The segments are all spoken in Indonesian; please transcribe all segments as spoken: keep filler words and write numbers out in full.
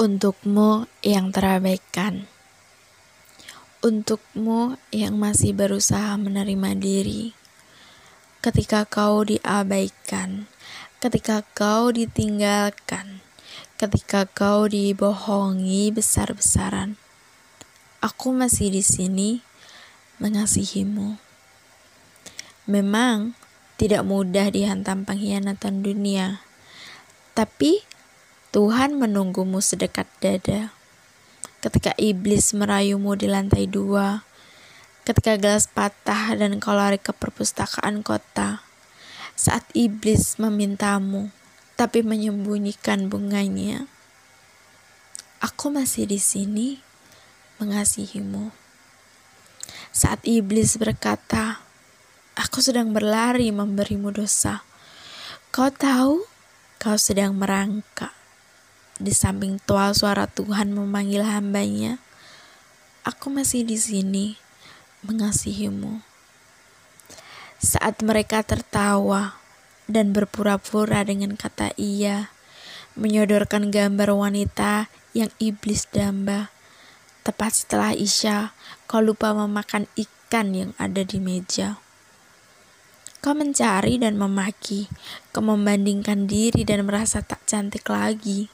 Untukmu yang terabaikan, untukmu yang masih berusaha menerima diri, ketika kau diabaikan, ketika kau ditinggalkan, ketika kau dibohongi besar-besaran, aku masih di sini mengasihimu. Memang tidak mudah dihantam pengkhianatan dunia, tapi Tuhan menunggumu sedekat dada. Ketika iblis merayumu di lantai dua, ketika gelas patah dan kau lari ke perpustakaan kota, saat iblis memintamu tapi menyembunyikan bunganya, aku masih di sini mengasihimu. Saat iblis berkata, "Aku sedang berlari memberimu dosa," kau tahu kau sedang merangkak. Di samping tua suara Tuhan memanggil hambanya, aku masih di sini mengasihimu. Saat mereka tertawa dan berpura-pura dengan kata iya, menyodorkan gambar wanita yang iblis damba, tepat setelah Isya, kau lupa memakan ikan yang ada di meja. Kau mencari dan memaki, kau membandingkan diri dan merasa tak cantik lagi.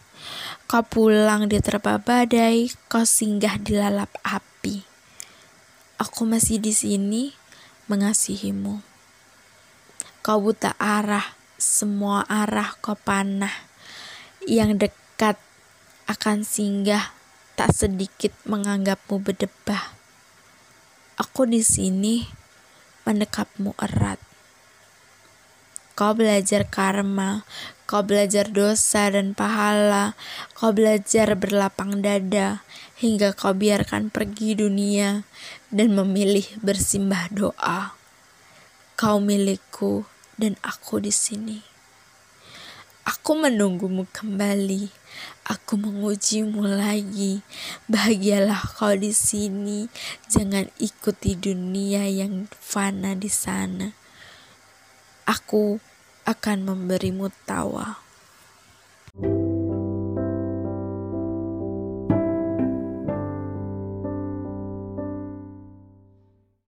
Kau pulang diterpa badai, kau singgah dilalap api. Aku masih di sini mengasihimu. Kau buta arah, semua arah kau panah. Yang dekat akan singgah, tak sedikit menganggapmu berdebah. Aku di sini mendekapmu erat. Kau belajar karma, kau belajar dosa dan pahala, kau belajar berlapang dada, hingga kau biarkan pergi dunia dan memilih bersimbah doa. Kau milikku dan aku di sini. Aku menunggumu kembali, aku mengujimu lagi. Bahagialah kau di sini, jangan ikuti dunia yang fana di sana. Aku akan memberimu tawa.